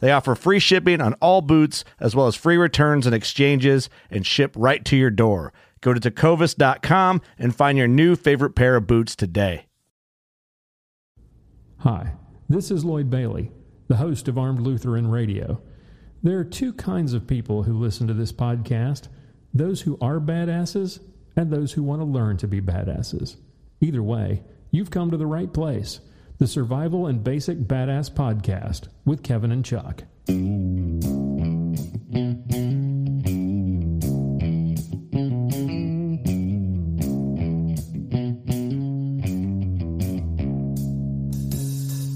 They offer free shipping on all boots, as well as free returns and exchanges, and ship right to your door. Go to Tecovas.com and find your new favorite pair of boots today. Hi, this is Lloyd Bailey, the host of Armed Lutheran Radio. There are two kinds of people who listen to this podcast, those who are badasses and those who want to learn to be badasses. Either way, you've come to the right place. The Survival and Basic Badass Podcast with Kevin and Chuck.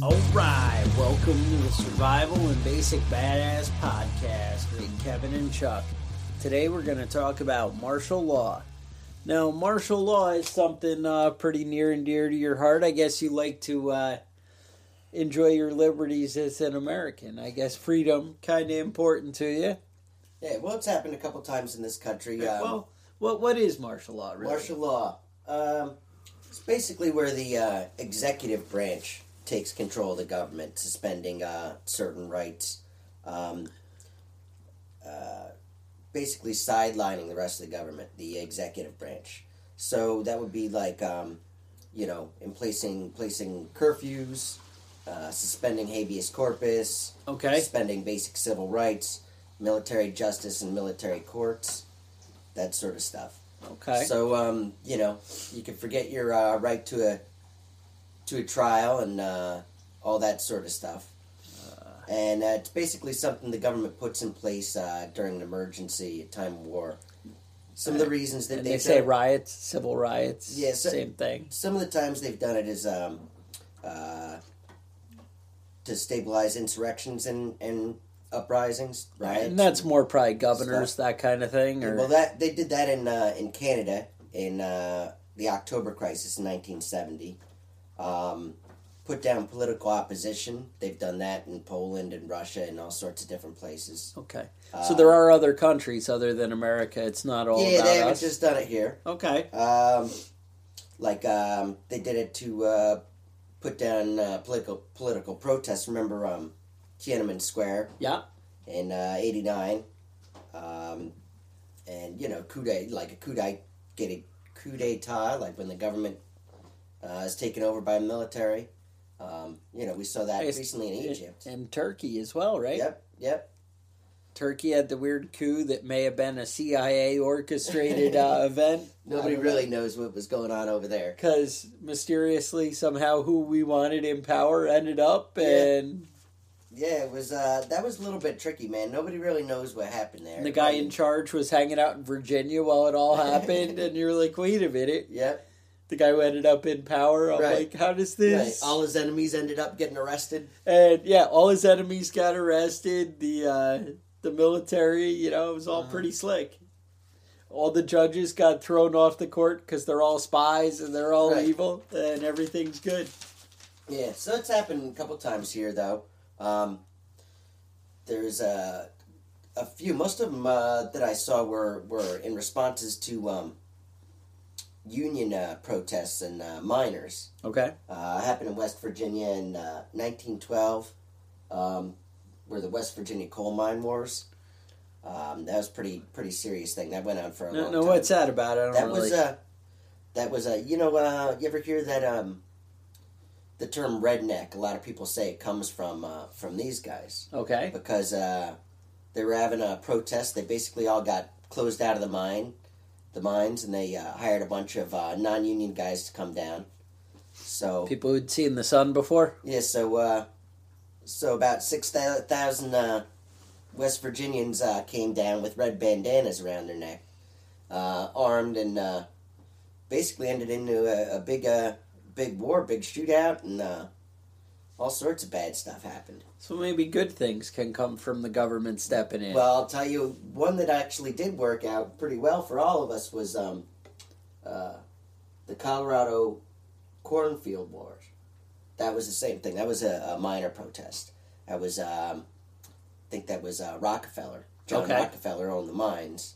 All right, welcome to the Survival and Basic Badass Podcast with Kevin and Chuck. Today we're going to talk about martial law. Now, martial law is something pretty near and dear to your heart. I guess you like to enjoy your liberties as an American. I guess freedom kind of important to you. Yeah, well, it's happened a couple times in this country. Well, what is martial law, really? Martial law. It's basically where the executive branch takes control of the government, suspending certain rights, basically sidelining the rest of the government, the executive branch. So that would be like, in placing curfews, suspending habeas corpus, suspending basic civil rights, military justice and military courts, that sort of stuff. Okay. So, you can forget your right to a trial and all that sort of stuff. And it's basically something the government puts in place during an emergency, a time of war. Some of the reasons that they say riots, civil riots, yeah, so, same thing. Some of the times they've done it is to stabilize insurrections and uprisings, riots. And that's more probably governors, stuff. That kind of thing. Or? Yeah, well, they did that in Canada in the October Crisis in 1970. Put down political opposition. They've done that in Poland and Russia and all sorts of different places. Okay. So there are other countries other than America. It's not all about us. Yeah, they haven't just done it here. Okay. They did it to put down political protests. Remember Tiananmen Square? Yeah. In 89. Coup d'etat, like when the government is taken over by military. We saw that recently in Egypt. And Turkey as well, right? Yep. Turkey had the weird coup that may have been a CIA-orchestrated event. Nobody really knows what was going on over there. Because mysteriously, somehow, who we wanted in power ended up, and... Yeah, it was. That was a little bit tricky, man. Nobody really knows what happened there. And the guy in charge was hanging out in Virginia while it all happened, and you're like, wait a minute. Yep. The guy who ended up in power. I'm like, how does this... Right. All his enemies ended up getting arrested. And, yeah, all his enemies got arrested. The military, it was all pretty slick. All the judges got thrown off the court because they're all spies and they're all evil and everything's good. Yeah, so it's happened a couple times here, though. There's a few. Most of them that I saw were in responses to union protests and miners. Okay. Happened in West Virginia in 1912, were the West Virginia coal mine wars. That was pretty serious thing. That went on for a long time. No, what's that about? That was you know, you ever hear that, the term redneck, a lot of people say it comes from these guys. Okay. Because, they were having a protest. They basically all got closed out of the mines, and they, hired a bunch of, non-union guys to come down. So. People who'd seen the sun before? Yeah, so about 6,000, West Virginians came down with red bandanas around their neck, armed, and basically ended into a big war, big shootout, and all sorts of bad stuff happened. So maybe good things can come from the government stepping in. Well, I'll tell you, one that actually did work out pretty well for all of us was the Colorado Cornfield Wars. That was the same thing. That was a minor protest. That was... I think that was Rockefeller. John Rockefeller owned the mines.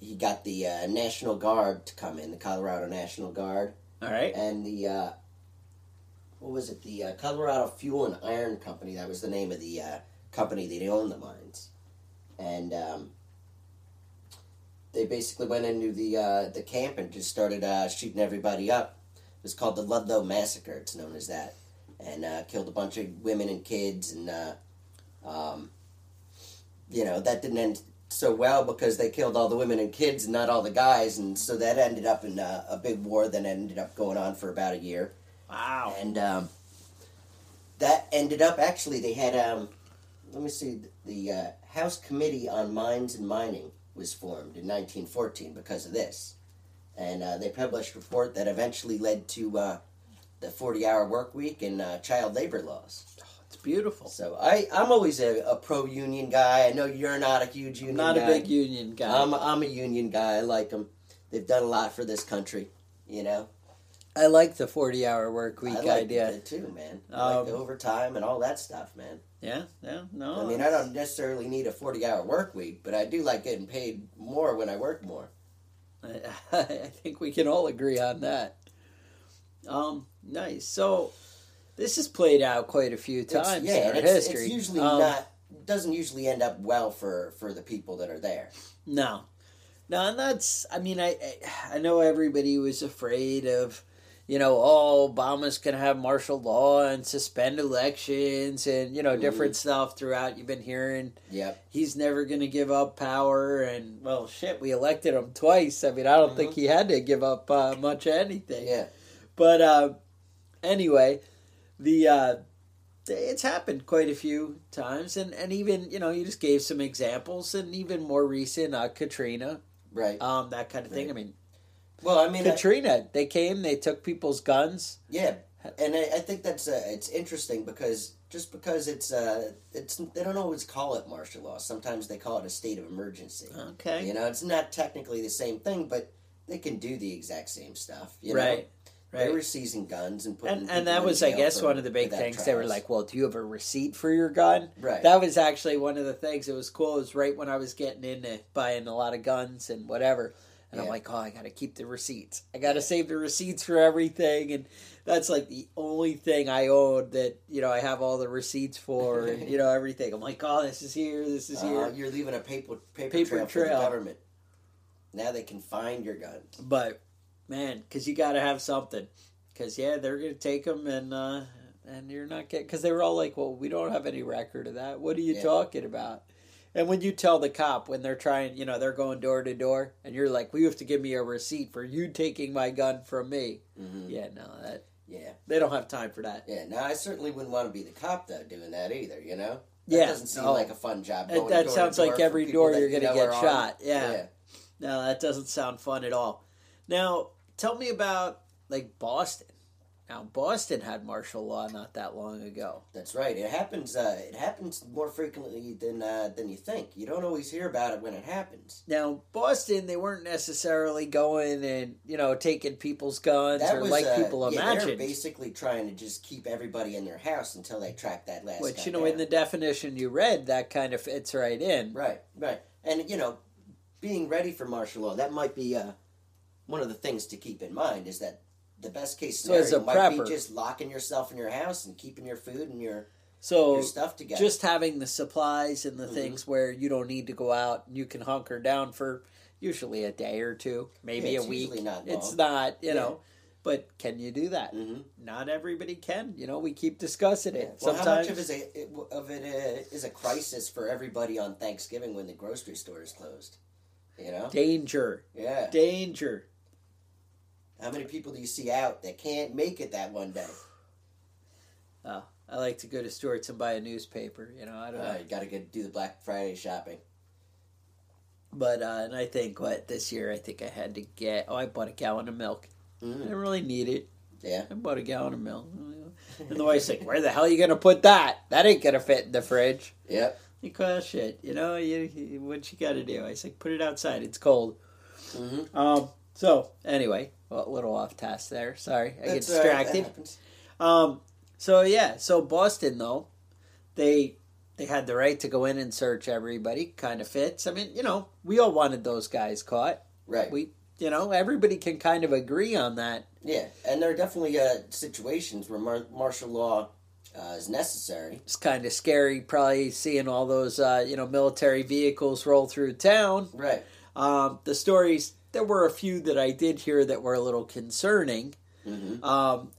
He got the National Guard to come in, the Colorado National Guard. All right. And the, Colorado Fuel and Iron Company. That was the name of the company that owned the mines. And they basically went into the camp and just started shooting everybody up. It was called the Ludlow Massacre, it's known as that, and killed a bunch of women and kids, and, you know, that didn't end so well because they killed all the women and kids and not all the guys, and so that ended up in a big war that ended up going on for about a year. Wow. And that ended up, actually, they had, the House Committee on Mines and Mining was formed in 1914 because of this. And they published a report that eventually led to the 40-hour work week and child labor laws. Oh, it's beautiful. So I'm always a pro-union guy. I know you're not a huge union guy. I'm not a big union guy. I'm a union guy. I like them. They've done a lot for this country, you know. I like the 40-hour work week idea. I like it too, man. I like the overtime and all that stuff, man. Yeah, no. I mean, I don't necessarily need a 40-hour work week, but I do like getting paid more when I work more. I think we can all agree on that. Nice. So, this has played out quite a few times in our history. It's usually doesn't usually end up well for the people that are there. No, and that's, I mean, I know everybody was afraid of, you know, Obama's going to have martial law and suspend elections and, you know, different stuff throughout. You've been hearing he's never going to give up power. And, well, shit, we elected him twice. I mean, I don't think he had to give up much of anything. Yeah. But anyway, it's happened quite a few times. And even, you know, you just gave some examples. And even more recent, Katrina. Right. That kind of thing. I mean. Well, I mean... Katrina, they came, they took people's guns. Yeah, and I think that's it's interesting because it's they don't always call it martial law. Sometimes they call it a state of emergency. Okay. You know, it's not technically the same thing, but they can do the exact same stuff, you know? Right. They were seizing guns and putting... And that was, I guess, one of the big things. Trials. They were like, well, do you have a receipt for your gun? Right. That was actually one of the things that was cool. It was right when I was getting into buying a lot of guns and whatever... And I'm like, oh, I got to keep the receipts. I got to save the receipts for everything. And that's like the only thing I own that, you know, I have all the receipts for and, you know, everything. I'm like, oh, this is here. You're leaving a paper trail for the government. Now they can find your guns. But, man, because you got to have something. Because, they're going to take them and you're not getting... Because they were all like, well, we don't have any record of that. What are you talking about? And when you tell the cop when they're trying, you know, they're going door to door, and you're like, well, you have to give me a receipt for you taking my gun from me. Mm-hmm. Yeah, no, that... Yeah. They don't have time for that. Yeah, no, I certainly wouldn't want to be the cop, though, doing that either, you know? That doesn't seem like a fun job. That sounds like every door you're going to get shot. Yeah. No, that doesn't sound fun at all. Now, tell me about, like, Boston. Now, Boston had martial law not that long ago. That's right. It happens more frequently than you think. You don't always hear about it when it happens. Now, Boston, they weren't necessarily going and, you know, taking people's guns that or was, like people imagined. They were basically trying to just keep everybody in their house until they tracked that last guy down. Which, you know, in the definition you read, that kind of fits right in. Right, right. And, you know, being ready for martial law, that might be one of the things to keep in mind is that the best case scenario might be just locking yourself in your house and keeping your food and your stuff together. Just having the supplies and the things where you don't need to go out and you can hunker down for usually a day or two, maybe a week. Not long. It's not, you know. But can you do that? Mm-hmm. Not everybody can. You know, we keep discussing it. Well, sometimes, how much of it is a crisis for everybody on Thanksgiving when the grocery store is closed? You know, danger. Yeah, danger. How many people do you see out that can't make it that one day? Oh, I like to go to Stewart's and buy a newspaper. You know, I don't know. You got to go do the Black Friday shopping. But, and I think, this year I think I had to get, I bought a gallon of milk. Mm. I didn't really need it. Yeah. I bought a gallon of milk. And the wife's like, where the hell are you going to put that? That ain't going to fit in the fridge. Yep. You crush it. You know, what you got to do? I was like, put it outside. It's cold. Mm-hmm. So, anyway, a little off task there. Sorry, I get distracted. So Boston, though, they had the right to go in and search everybody. Kind of fits. I mean, you know, we all wanted those guys caught. Right. We, you know, everybody can kind of agree on that. Yeah, and there are definitely situations where martial law is necessary. It's kind of scary probably seeing all those, military vehicles roll through town. Right. The stories... There were a few that I did hear that were a little concerning. Mm-hmm.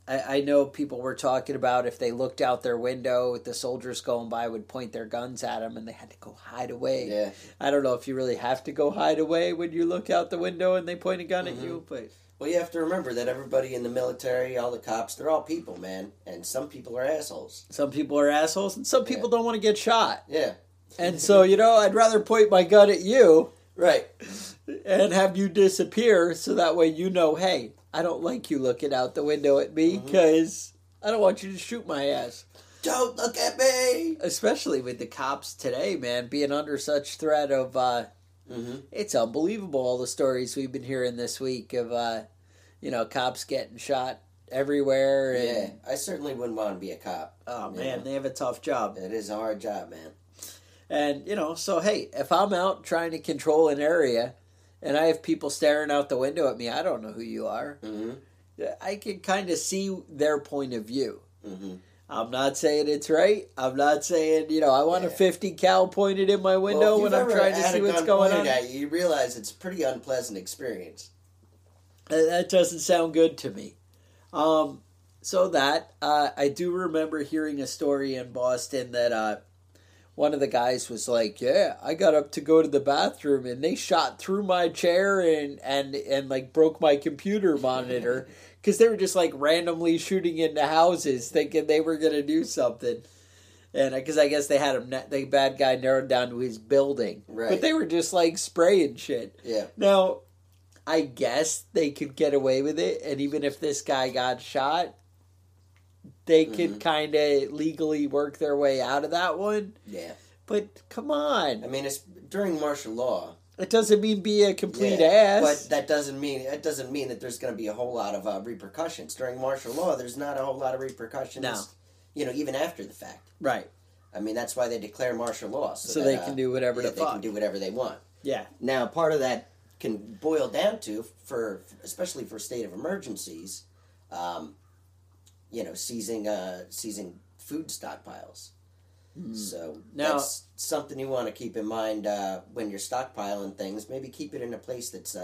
I know people were talking about if they looked out their window, the soldiers going by would point their guns at them and they had to go hide away. Yeah. I don't know if you really have to go hide away when you look out the window and they point a gun at you. But... Well, you have to remember that everybody in the military, all the cops, they're all people, man. And some people are assholes. Some people are assholes and some people don't want to get shot. Yeah. And so, you know, I'd rather point my gun at you. Right. And have you disappear so that way you know, hey, I don't like you looking out the window at me because I don't want you to shoot my ass. Don't look at me! Especially with the cops today, man, being under such threat of... It's unbelievable, all the stories we've been hearing this week of, cops getting shot everywhere. And, I certainly wouldn't want to be a cop. Oh, man, they have a tough job. It is a hard job, man. And, you know, so, hey, if I'm out trying to control an area and I have people staring out the window at me, I don't know who you are. Mm-hmm. I can kind of see their point of view. Mm-hmm. I'm not saying it's right. I'm not saying, you know, I want a 50 cal pointed in my window when I'm trying to see what's going on. You realize it's a pretty unpleasant experience. That doesn't sound good to me. I do remember hearing a story in Boston that, one of the guys was like, yeah, I got up to go to the bathroom and they shot through my chair and like broke my computer monitor because they were just like randomly shooting into houses thinking they were going to do something. And because I guess they had him, the bad guy narrowed down to his building. Right. But they were just like spraying shit. Yeah. Now, I guess they could get away with it. And even if this guy got shot, they could kind of legally work their way out of that one. Yeah. But come on. I mean, it's during martial law. It doesn't mean be a complete ass. But that doesn't mean that there's going to be a whole lot of repercussions. During martial law, there's not a whole lot of repercussions, even after the fact. Right. I mean, that's why they declare martial law. So that, they can do whatever the fuck. They can do whatever they want. Yeah. Now, part of that can boil down to, especially for state of emergencies, seizing food stockpiles. Mm. So now, that's something you want to keep in mind when you're stockpiling things. Maybe keep it in a place that's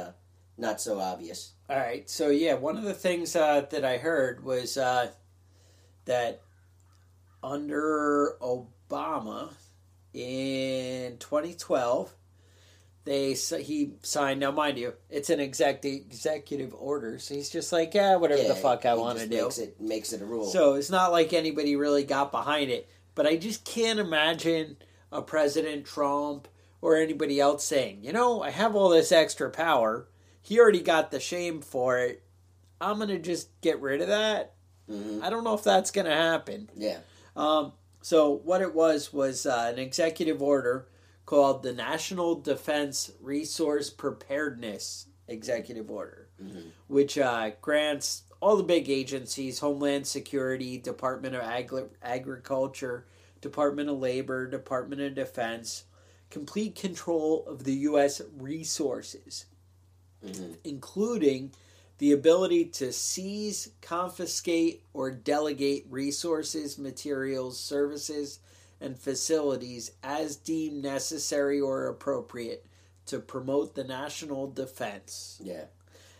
not so obvious. All right. So, one of the things that I heard was that under Obama in 2012, he signed, now mind you, it's an executive order, so he's just like, whatever the fuck I want to do. Makes it a rule. So it's not like anybody really got behind it, but I just can't imagine a President Trump or anybody else saying, you know, I have all this extra power, he already got the shame for it, I'm going to just get rid of that. Mm-hmm. I don't know if that's going to happen. Yeah. So what it was an executive order called the National Defense Resource Preparedness Executive Order, mm-hmm. which grants all the big agencies, Homeland Security, Department of Agriculture, Department of Labor, Department of Defense, complete control of the U.S. resources, mm-hmm. including the ability to seize, confiscate, or delegate resources, materials, services, and facilities as deemed necessary or appropriate to promote the national defense. Yeah.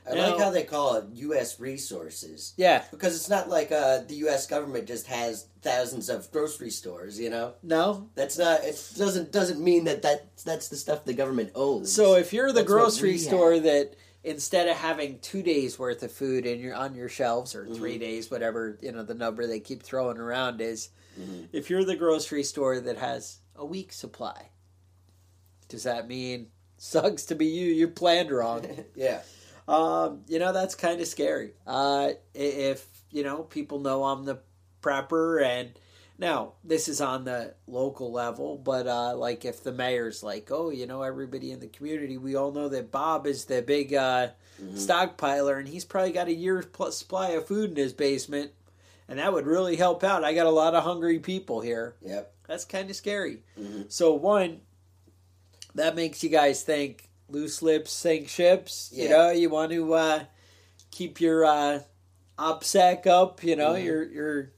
I like how they call it U.S. resources. Yeah. Because it's not like the U.S. government just has thousands of grocery stores, you know? No. That's not... It doesn't mean that's the stuff the government owns. So if you're the grocery store that... Instead of having 2 days worth of food on your shelves, or 3 days, whatever, the number they keep throwing around is, mm-hmm. if you're the grocery store that has a week's supply, does that mean, sucks to be you, you planned wrong? Yeah. That's kind of scary. If, people know I'm the prepper, and now this is on the local level, but if the mayor's like, oh, everybody in the community, we all know that Bob is the big mm-hmm. stockpiler, and he's probably got a year's plus supply of food in his basement, and that would really help out. I got a lot of hungry people here. Yep. That's kind of scary. Mm-hmm. So one, that makes you guys think loose lips sink ships. Yeah. You want to keep your OPSEC up, mm-hmm.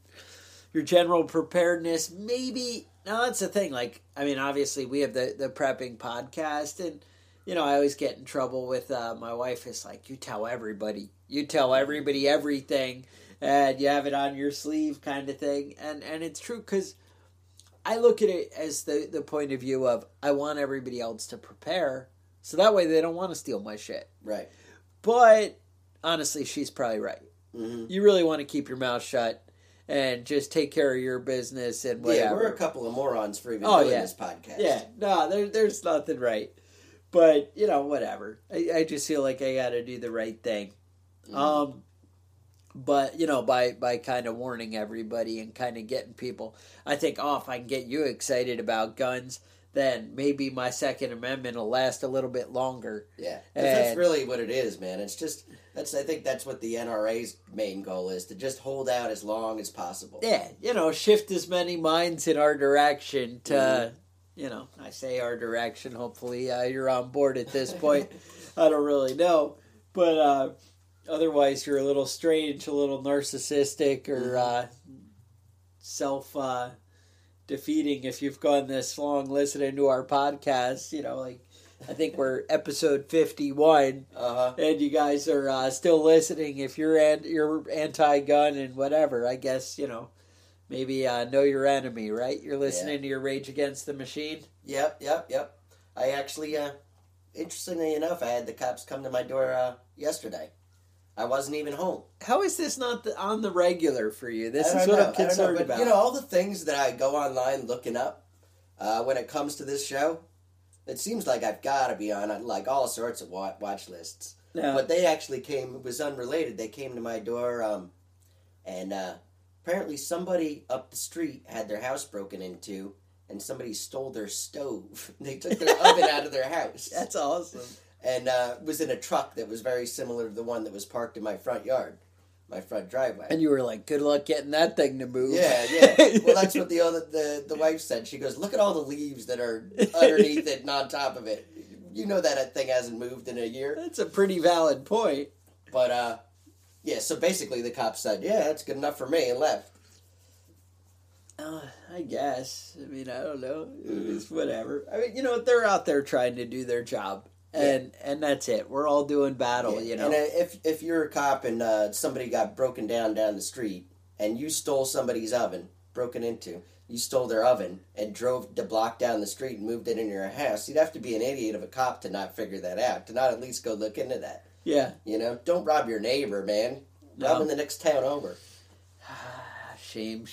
Your general preparedness, maybe... No, that's the thing. Obviously, we have the prepping podcast, and, I always get in trouble with my wife. It's like, you tell everybody everything, and you have it on your sleeve kind of thing. And it's true, because I look at it as the point of view of, I want everybody else to prepare, so that way they don't want to steal my shit. Right. But, honestly, she's probably right. Mm-hmm. You really want to keep your mouth shut. And just take care of your business and whatever. Yeah, we're a couple of morons for even doing this podcast. Yeah, no, there's nothing right. But, whatever. I just feel like I got to do the right thing. Mm-hmm. But, by kind of warning everybody and kind of getting people. I think, if I can get you excited about guns, then maybe my Second Amendment will last a little bit longer. Yeah, that's really what it is, man. It's just... I think that's what the NRA's main goal is, to just hold out as long as possible. Yeah, shift as many minds in our direction to, mm-hmm. I say our direction, hopefully you're on board at this point. I don't really know, but otherwise you're a little strange, a little narcissistic, or mm-hmm. Self-defeating if you've gone this long listening to our podcast, I think we're episode 51, uh-huh. and you guys are still listening. If you're anti-gun and whatever, I guess, maybe know your enemy, right? You're listening to your Rage Against the Machine? Yep. I actually, interestingly enough, I had the cops come to my door yesterday. I wasn't even home. How is this not on the regular for you? This is what I'm concerned about. All the things that I go online looking up when it comes to this show... It seems like I've got to be on, all sorts of watch lists. No. But they actually came, it was unrelated, they came to my door, and apparently somebody up the street had their house broken into, and somebody stole their stove. They took their oven out of their house. That's awesome. And it was in a truck that was very similar to the one that was parked in my front yard. My front driveway. And you were like, good luck getting that thing to move. Yeah. Well, that's what the wife said. She goes, look at all the leaves that are underneath it and on top of it. That thing hasn't moved in a year. That's a pretty valid point. But, so basically the cop said, that's good enough for me, and left. I guess. I mean, I don't know. It's whatever. I mean, they're out there trying to do their job. And that's it. We're all doing battle, And if you're a cop and somebody got broken down the street, and you stole somebody's oven, you stole their oven, and drove the block down the street and moved it into your house, you'd have to be an idiot of a cop to not figure that out, to not at least go look into that. Yeah. Don't rob your neighbor, man. No. Rob in the next town over. Shame.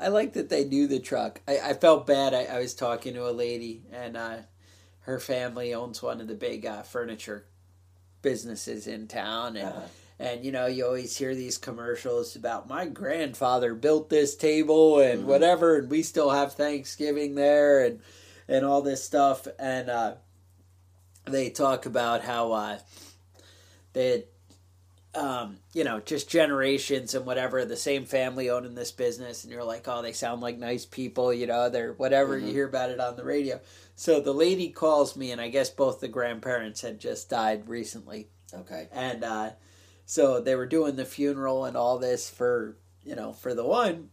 I like that they knew the truck. I felt bad. I was talking to a lady, and... Her family owns one of the big furniture businesses in town, and And, you know, you always hear these commercials about my grandfather built this table and mm-hmm. whatever, and we still have Thanksgiving there and all this stuff. And they talk about how they had, you know, just generations and whatever, the same family owning this business. And you're like, oh, they sound like nice people, you know, they're whatever. Mm-hmm. You hear about it on the radio. So the lady calls me, and I guess both the grandparents had just died recently. Okay. And so they were doing the funeral and all this for, you know, for the one,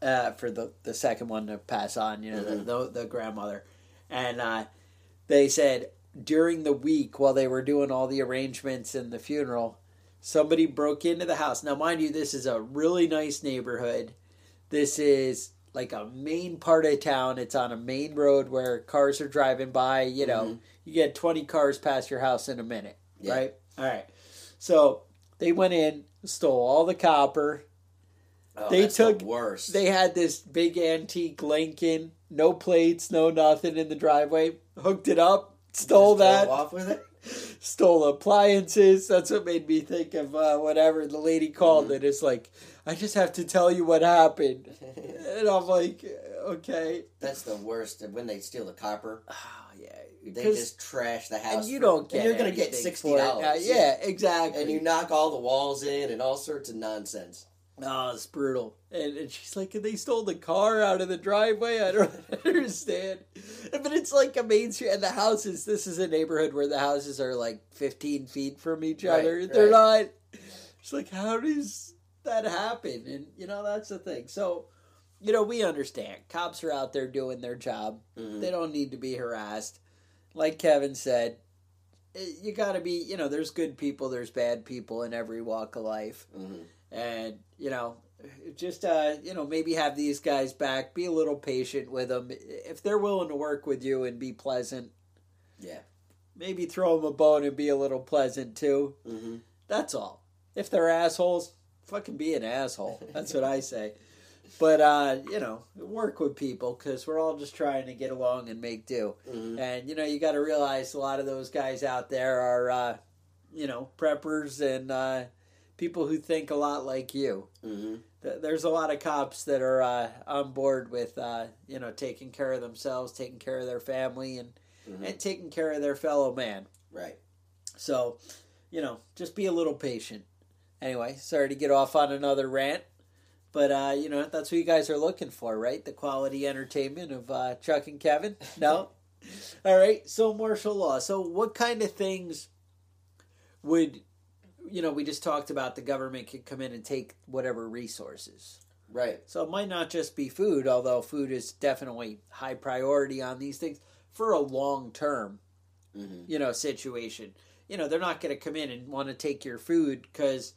for the second one to pass on, you know, mm-hmm. the grandmother. And they said during the week while they were doing all the arrangements and the funeral, somebody broke into the house. Now, mind you, this is a really nice neighborhood. This is like a main part of town. It's on a main road where cars are driving by. You know, mm-hmm. you get 20 cars past your house in a minute, yeah. right? All right. So they went in, stole all the copper. Oh, they took the worst. They had this big antique Lincoln, no plates, no nothing in the driveway. Hooked it up, stole that. Off with it. Stole appliances. That's what made me think of whatever the lady called mm-hmm. it. It's like, I just have to tell you what happened. And I'm like, okay. That's the worst. When they steal the copper. Oh, yeah. They just trash the house. And you don't get it. You're going to get $60. Yeah, exactly. And you knock all the walls in and all sorts of nonsense. Oh, it's brutal. And she's like, and they stole the car out of the driveway? I don't understand. But it's like a main street. And the houses, this is a neighborhood where the houses are like 15 feet from each other. Right, they're right. not. It's like, how does that happen? And, you know, that's the thing. So, you know, we understand. Cops are out there doing their job. Mm-hmm. They don't need to be harassed. Like Kevin said, you got to be, you know, there's good people, there's bad people in every walk of life. Mm-hmm. And, you know, just, you know, maybe have these guys back. Be a little patient with them. If they're willing to work with you and be pleasant, yeah, maybe throw them a bone and be a little pleasant, too. Mm-hmm. That's all. If they're assholes, fucking be an asshole. That's what I say. But, you know, work with people because we're all just trying to get along and make do. Mm-hmm. And, you know, you got to realize a lot of those guys out there are, you know, preppers and... people who think a lot like you. Mm-hmm. There's a lot of cops that are on board with, you know, taking care of themselves, taking care of their family, and mm-hmm. and taking care of their fellow man. Right. So, you know, just be a little patient. Anyway, sorry to get off on another rant, but, you know, that's what you guys are looking for, right? The quality entertainment of Chuck and Kevin? No? All right, so martial law. So what kind of things would... You know, we just talked about the government could come in and take whatever resources. Right. So it might not just be food, although food is definitely high priority on these things for a long-term, mm-hmm. you know, situation. You know, they're not going to come in and want to take your food because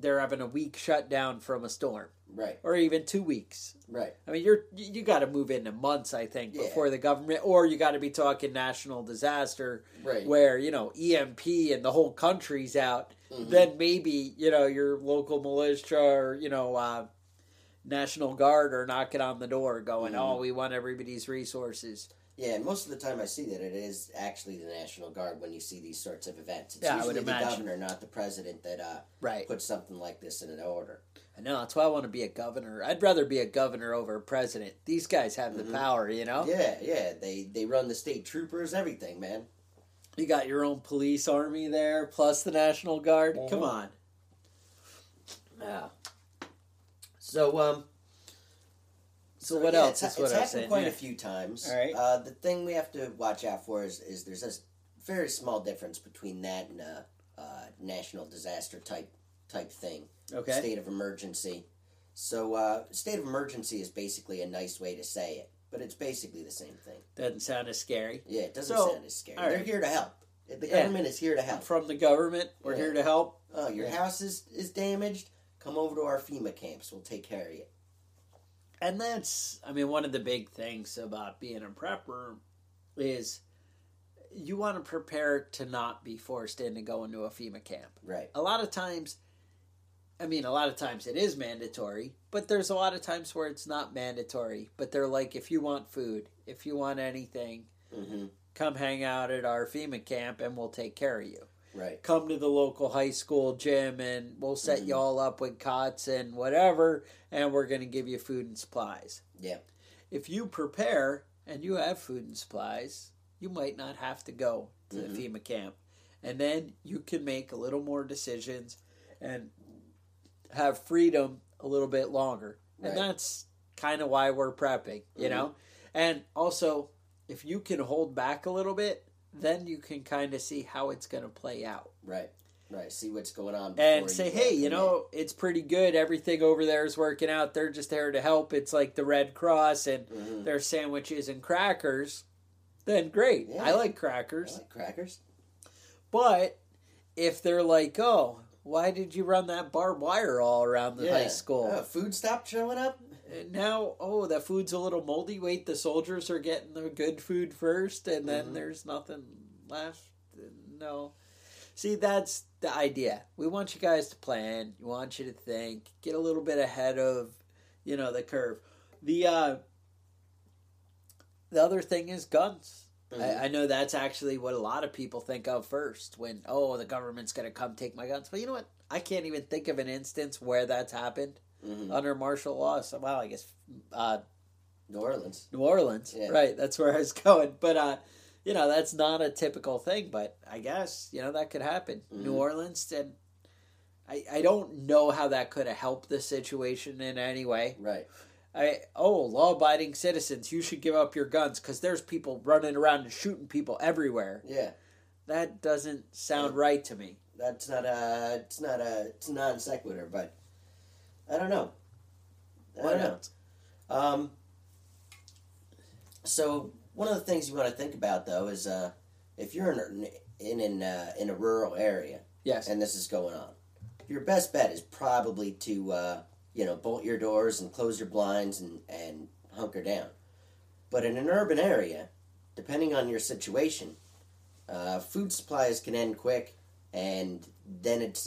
they're having a week shutdown from a storm. Right. Or even 2 weeks. Right. I mean, you got to move into months, I think, yeah. before the government, or you got to be talking national disaster, right. where, you know, EMP and the whole country's out. Mm-hmm. Then maybe, you know, your local militia or, you know, National Guard are knocking on the door going, mm-hmm. oh, we want everybody's resources. Yeah, most of the time I see that it is actually the National Guard when you see these sorts of events. It's yeah, usually the governor, not the president, that right. puts something like this in an order. I know, that's why I want to be a governor. I'd rather be a governor over a president. These guys have mm-hmm. the power, you know? Yeah, yeah. They run the state troopers, everything, man. You got your own police army there, plus the National Guard. Mm-hmm. Come on. Yeah. So, so what else is what I'm saying? It's happened quite a few times. All right. The thing we have to watch out for is there's a very small difference between that and a national disaster type thing. Okay. State of emergency. So, state of emergency is basically a nice way to say it. But it's basically the same thing. Doesn't sound as scary. Yeah, it doesn't sound as scary. Right. They're here to help. The government is here to help. From the government, we're here to help. Oh, your house is damaged. Come over to our FEMA camps. We'll take care of you. And that's, I mean, one of the big things about being a prepper is you want to prepare to not be forced into going to a FEMA camp. Right. A lot of times it is mandatory, but there's a lot of times where it's not mandatory. But they're like, if you want food, if you want anything, mm-hmm. come hang out at our FEMA camp and we'll take care of you. Right. Come to the local high school gym and we'll set mm-hmm. y'all up with cots and whatever, and we're going to give you food and supplies. Yeah. If you prepare and you have food and supplies, you might not have to go to mm-hmm. the FEMA camp. And then you can make a little more decisions and have freedom a little bit longer. Right. And that's kind of why we're prepping, you mm-hmm. know? And also, if you can hold back a little bit, then you can kind of see how it's going to play out. Right, right. See what's going on. And say, hey, you know, it's pretty good. Everything over there is working out. They're just there to help. It's like the Red Cross and mm-hmm. their sandwiches and crackers. Then great. Yeah. I like crackers. I like crackers. But if they're like, oh, why did you run that barbed wire all around the yeah. high school? Food stopped showing up? And now, oh, the food's a little moldy. Wait, the soldiers are getting the good food first, and then mm-hmm. there's nothing left. No. See, that's the idea. We want you guys to plan. We want you to think. Get a little bit ahead of, you know, the curve. The other thing is guns. Mm-hmm. I know that's actually what a lot of people think of first when, oh, the government's going to come take my guns. But you know what? I can't even think of an instance where that's happened. Mm-hmm. Under martial law, so, well, I guess New Orleans, yeah. right? That's where I was going. But you know, that's not a typical thing. But I guess you know that could happen. Mm-hmm. New Orleans, and I don't know how that could have helped the situation in any way, right? Law-abiding citizens, you should give up your guns because there's people running around and shooting people everywhere. Yeah, that doesn't sound right to me. That's not a. It's non sequitur, but. I don't know. Why not? So one of the things you want to think about though is if you're in a rural area, yes, and this is going on, your best bet is probably to bolt your doors and close your blinds and hunker down. But in an urban area, depending on your situation, food supplies can end quick, and then it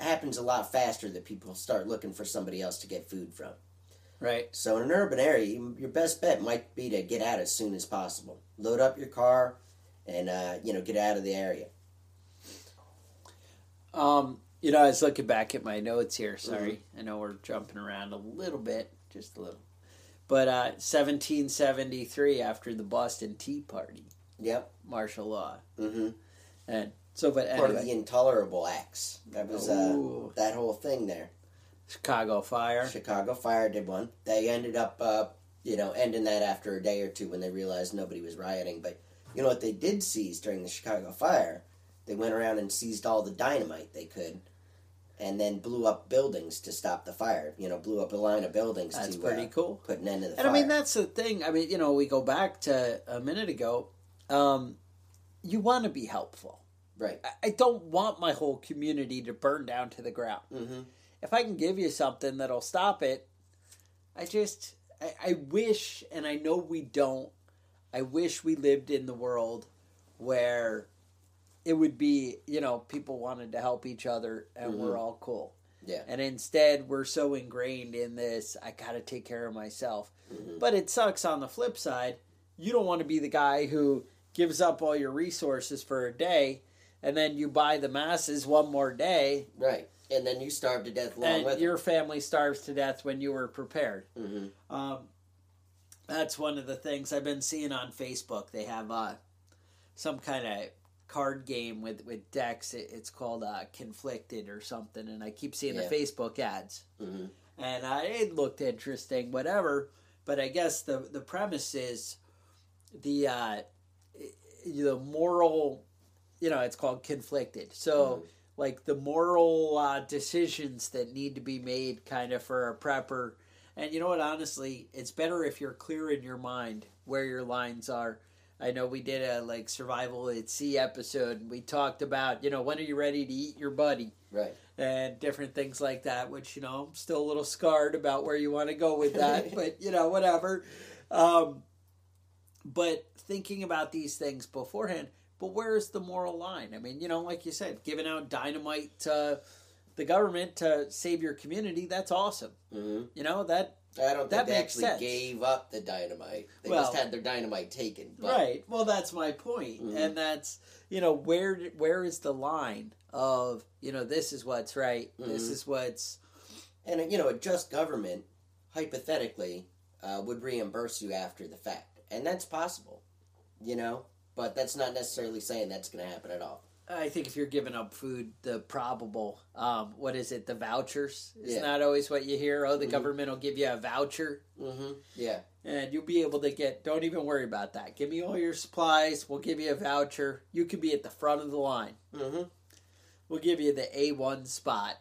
happens a lot faster that people start looking for somebody else to get food from. Right. So in an urban area, your best bet might be to get out as soon as possible. Load up your car and, get out of the area. I was looking back at my notes here. Sorry. Mm-hmm. I know we're jumping around a little bit, just a little. But 1773, after the Boston Tea Party. Yep. Martial law. Mm-hmm. And... So, but anyway. Part of the Intolerable Acts. That was that whole thing there. Chicago Fire did one. They ended up, ending that after a day or two when they realized nobody was rioting. But you know what they did seize during the Chicago Fire? They went around and seized all the dynamite they could and then blew up buildings to stop the fire. You know, blew up a line of buildings that's to pretty cool. put an end to the fire. And I mean, that's the thing. I mean, you know, we go back to a minute ago. You want to be helpful. Right. I don't want my whole community to burn down to the ground. Mm-hmm. If I can give you something that'll stop it, I wish, and I know we don't, I wish we lived in the world where it would be, people wanted to help each other and mm-hmm. we're all cool. Yeah. And instead, we're so ingrained in this, I got to take care of myself. Mm-hmm. But it sucks on the flip side. You don't want to be the guy who gives up all your resources for a day and then you buy the masses one more day. Right. And then you starve to death along with it. And your family starves to death when you were prepared. Mm-hmm. That's one of the things I've been seeing on Facebook. They have some kind of card game with decks. It's called Conflicted or something. And I keep seeing the Facebook ads. Mm-hmm. And it looked interesting, whatever. But I guess the premise is the moral... it's called Conflicted. So, the moral decisions that need to be made kind of for a prepper. And you know what, honestly, it's better if you're clear in your mind where your lines are. I know we did a, Survival at Sea episode, and we talked about, when are you ready to eat your buddy? Right. And different things like that, which, I'm still a little scarred about where you want to go with that. But, whatever. But thinking about these things beforehand... But where's the moral line? I mean, like you said, giving out dynamite to the government to save your community, that's awesome. Mm-hmm. You know, that I don't think they actually gave up the dynamite. They just had their dynamite taken. But... Right. Well, that's my point. Mm-hmm. And that's, you know, where is the line of, you know, this is what's right, mm-hmm. this is what's... And, you know, a just government, hypothetically, would reimburse you after the fact. And that's possible, you know? But that's not necessarily saying that's going to happen at all. I think if you're giving up food, the probable, what is it, the vouchers? It's not always what you hear. Oh, the mm-hmm. government will give you a voucher. Mm-hmm. Yeah. And you'll be able to get, don't even worry about that. Give me all your supplies. We'll give you a voucher. You can be at the front of the line. Mm-hmm. We'll give you the A1 spot.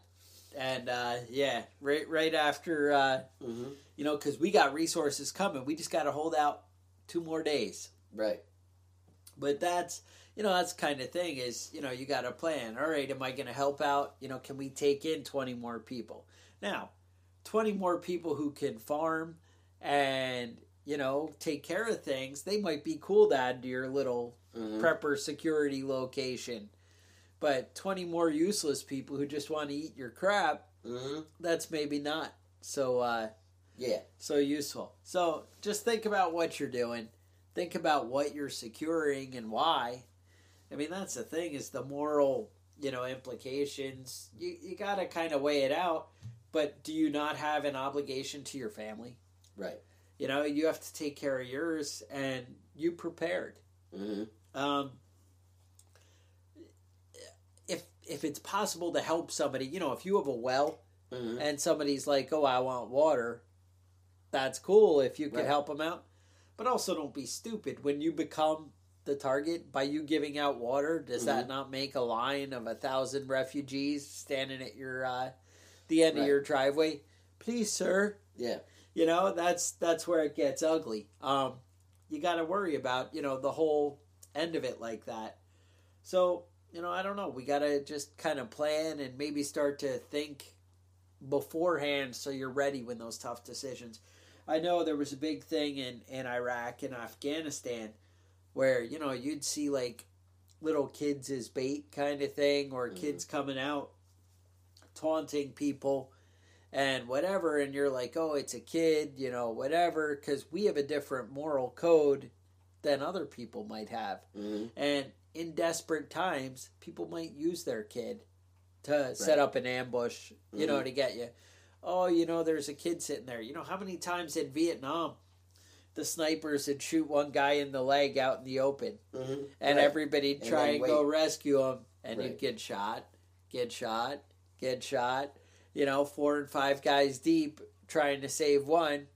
And, right after, mm-hmm. you know, because we got resources coming. We just got to hold out 2 more days. Right. But that's... You know, that's the kind of thing is, you know, you got a plan. All right, am I going to help out? You know, can we take in 20 more people? Now, 20 more people who can farm and, you know, take care of things, they might be cool to add to your little mm-hmm. prepper security location. But 20 more useless people who just want to eat your crap, mm-hmm. that's maybe not so, so useful. So just think about what you're doing. Think about what you're securing and why. I mean, that's the thing, is the moral, you know, implications. You got to kind of weigh it out, but do you not have an obligation to your family? Right. You know, you have to take care of yours, and you prepared. Mm-hmm. If it's possible to help somebody, you know, if you have a well mm-hmm. and somebody's like, oh, I want water, that's cool if you could help them out. But also don't be stupid. When you become... the target by you giving out water, does mm-hmm. that not make a line of 1,000 refugees standing at your the end of your driveway? Please, sir. Yeah. You know, that's where it gets ugly. You got to worry about, you know, the whole end of it like that. So, you know, I don't know. We got to just kind of plan and maybe start to think beforehand so you're ready when those tough decisions. I know there was a big thing in Iraq and Afghanistan where, you know, you'd see, like, little kids as bait kind of thing, or mm-hmm. kids coming out taunting people and whatever, and you're like, oh, it's a kid, you know, whatever, because we have a different moral code than other people might have. Mm-hmm. And in desperate times, people might use their kid to set up an ambush, you mm-hmm. know, to get you. Oh, you know, there's a kid sitting there. You know, how many times in Vietnam... the snipers would shoot one guy in the leg out in the open. Mm-hmm. And everybody'd try and go rescue him. And he'd get shot. You know, 4 and 5 guys deep trying to save one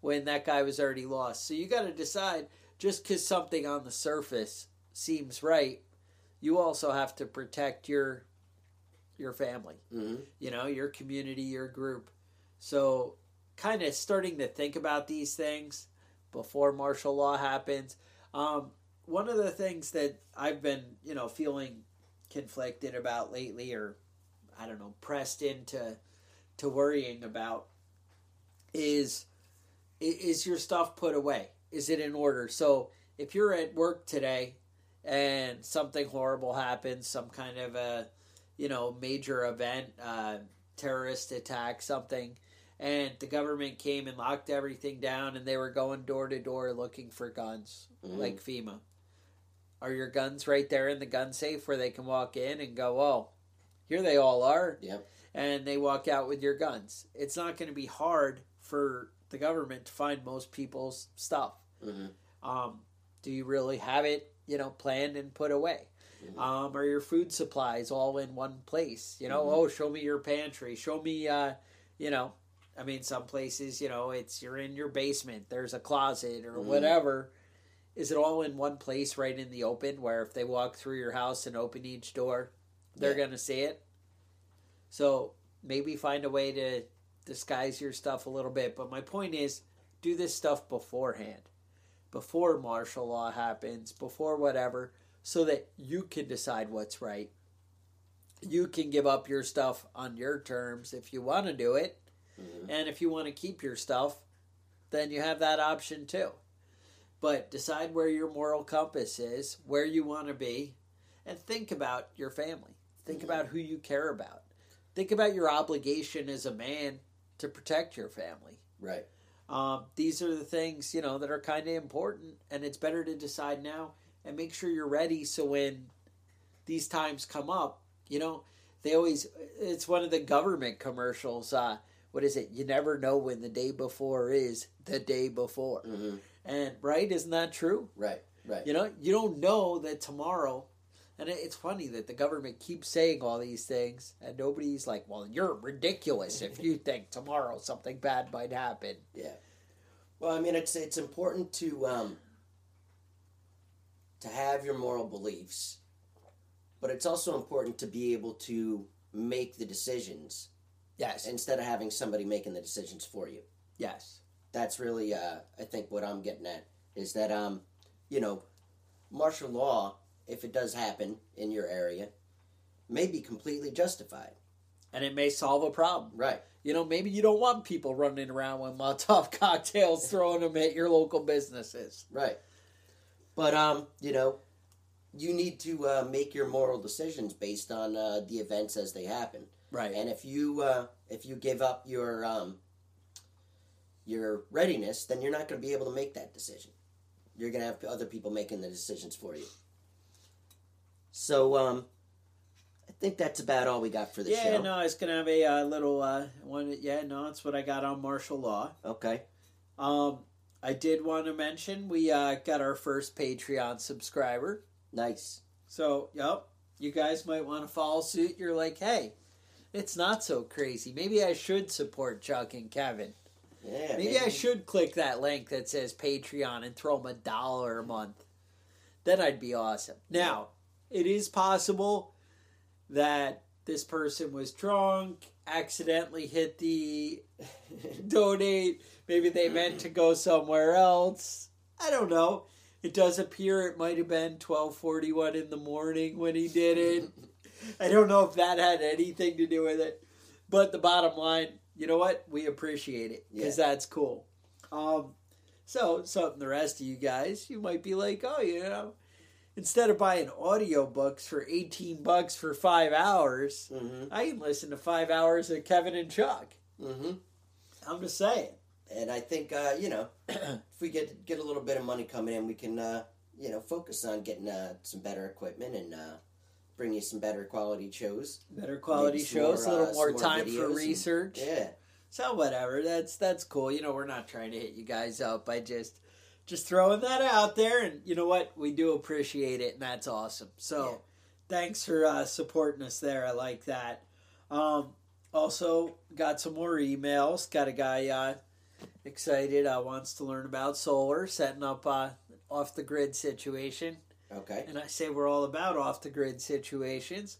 when that guy was already lost. So you got to decide, just because something on the surface seems right, you also have to protect your family. Mm-hmm. You know, your community, your group. So kind of starting to think about these things before martial law happens. One of the things that I've been, you know, feeling conflicted about lately, or I don't know, pressed into worrying about, is your stuff put away? Is it in order? So if you're at work today and something horrible happens, some kind of a, you know, major event, terrorist attack, something, and the government came and locked everything down, and they were going door to door looking for guns, mm-hmm. like FEMA. Are your guns right there in the gun safe where they can walk in and go, oh, here they all are? Yep. And they walk out with your guns. It's not going to be hard for the government to find most people's stuff. Mm-hmm. Do you really have it, you know, planned and put away? Mm-hmm. Are your food supplies all in one place? You know, mm-hmm. oh, show me your pantry. Show me, you know... I mean, some places, you know, it's you're in your basement, there's a closet or mm-hmm. whatever. Is it all in one place right in the open where if they walk through your house and open each door, they're going to see it? So maybe find a way to disguise your stuff a little bit. But my point is, do this stuff beforehand, before martial law happens, before whatever, so that you can decide what's right. You can give up your stuff on your terms if you want to do it. Mm-hmm. And if you want to keep your stuff, then you have that option too. But decide where your moral compass is, where you want to be, and think about your family. Think mm-hmm. about who you care about. Think about your obligation as a man to protect your family. Right. These are the things, you know, that are kind of important, and it's better to decide now and make sure you're ready so when these times come up, you know, they always, it's one of the government commercials, what is it? You never know when the day before is the day before. Mm-hmm. And, right? Isn't that true? Right, right. You know, you don't know that tomorrow, and it's funny that the government keeps saying all these things, and nobody's like, well, you're ridiculous if you think tomorrow something bad might happen. Yeah. Well, I mean, it's important to have your moral beliefs, but it's also important to be able to make the decisions. Yes. Instead of having somebody making the decisions for you. Yes. That's really, I think, what I'm getting at, is that, you know, martial law, if it does happen in your area, may be completely justified. And it may solve a problem. Right. You know, maybe you don't want people running around with Molotov cocktails throwing them at your local businesses. Right. But, you know, you need to make your moral decisions based on the events as they happen. Right. And if you give up your readiness, then you're not going to be able to make that decision. You're going to have other people making the decisions for you. So, I think that's about all we got for the show. Yeah, no, it's going to have a little one. Yeah, no, it's what I got on martial law. Okay. I did want to mention we got our first Patreon subscriber. Nice. So, yep, you guys might want to follow suit. You're like, hey, it's not so crazy. Maybe I should support Chuck and Kevin. Yeah, maybe I should click that link that says Patreon and throw them $1 a month. Then I'd be awesome. Now, it is possible that this person was drunk, accidentally hit the donate. Maybe they meant to go somewhere else. I don't know. It does appear it might have been 12:41 in the morning when he did it. I don't know if that had anything to do with it. But the bottom line, you know what? We appreciate it, because that's cool. So something the rest of you guys, you might be like, oh, you know, instead of buying audiobooks for $18 for 5 hours, mm-hmm. I can listen to 5 hours of Kevin and Chuck. Mm-hmm. I'm just saying. And I think, you know, if we get a little bit of money coming in, we can, you know, focus on getting some better equipment and bring you some better quality shows. Better quality shows, more, a little more time for research. And, yeah. So whatever, that's cool. You know, we're not trying to hit you guys up. I just throwing that out there, and you know what? We do appreciate it, and that's awesome. So thanks for supporting us there. I like that. Also, got some more emails. Got a guy... excited, wants to learn about solar, setting up off-the-grid situation. Okay. And I say we're all about off-the-grid situations.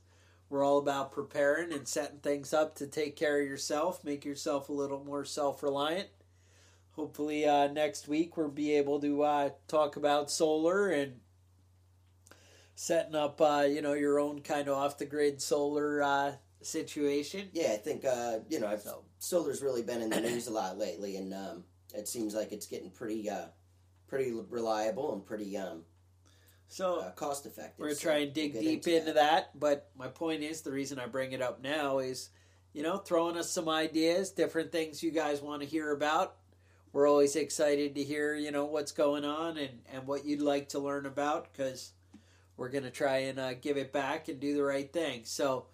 We're all about preparing and setting things up to take care of yourself, make yourself a little more self-reliant. Hopefully next week we'll be able to talk about solar and setting up, you know, your own kind of off-the-grid solar situation. Yeah, I think, you know, solar's really been in the news a lot lately, and it seems like it's getting pretty reliable and pretty cost effective. We're trying to dig deep into that, but my point is, the reason I bring it up now is, you know, throwing us some ideas, different things you guys want to hear about. We're always excited to hear, you know, what's going on and what you'd like to learn about, because we're going to try and give it back and do the right thing. So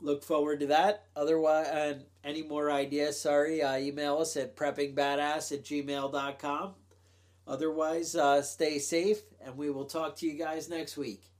look forward to that. Otherwise, and any more ideas, email us at preppingbadass@gmail.com. Otherwise, stay safe, and we will talk to you guys next week.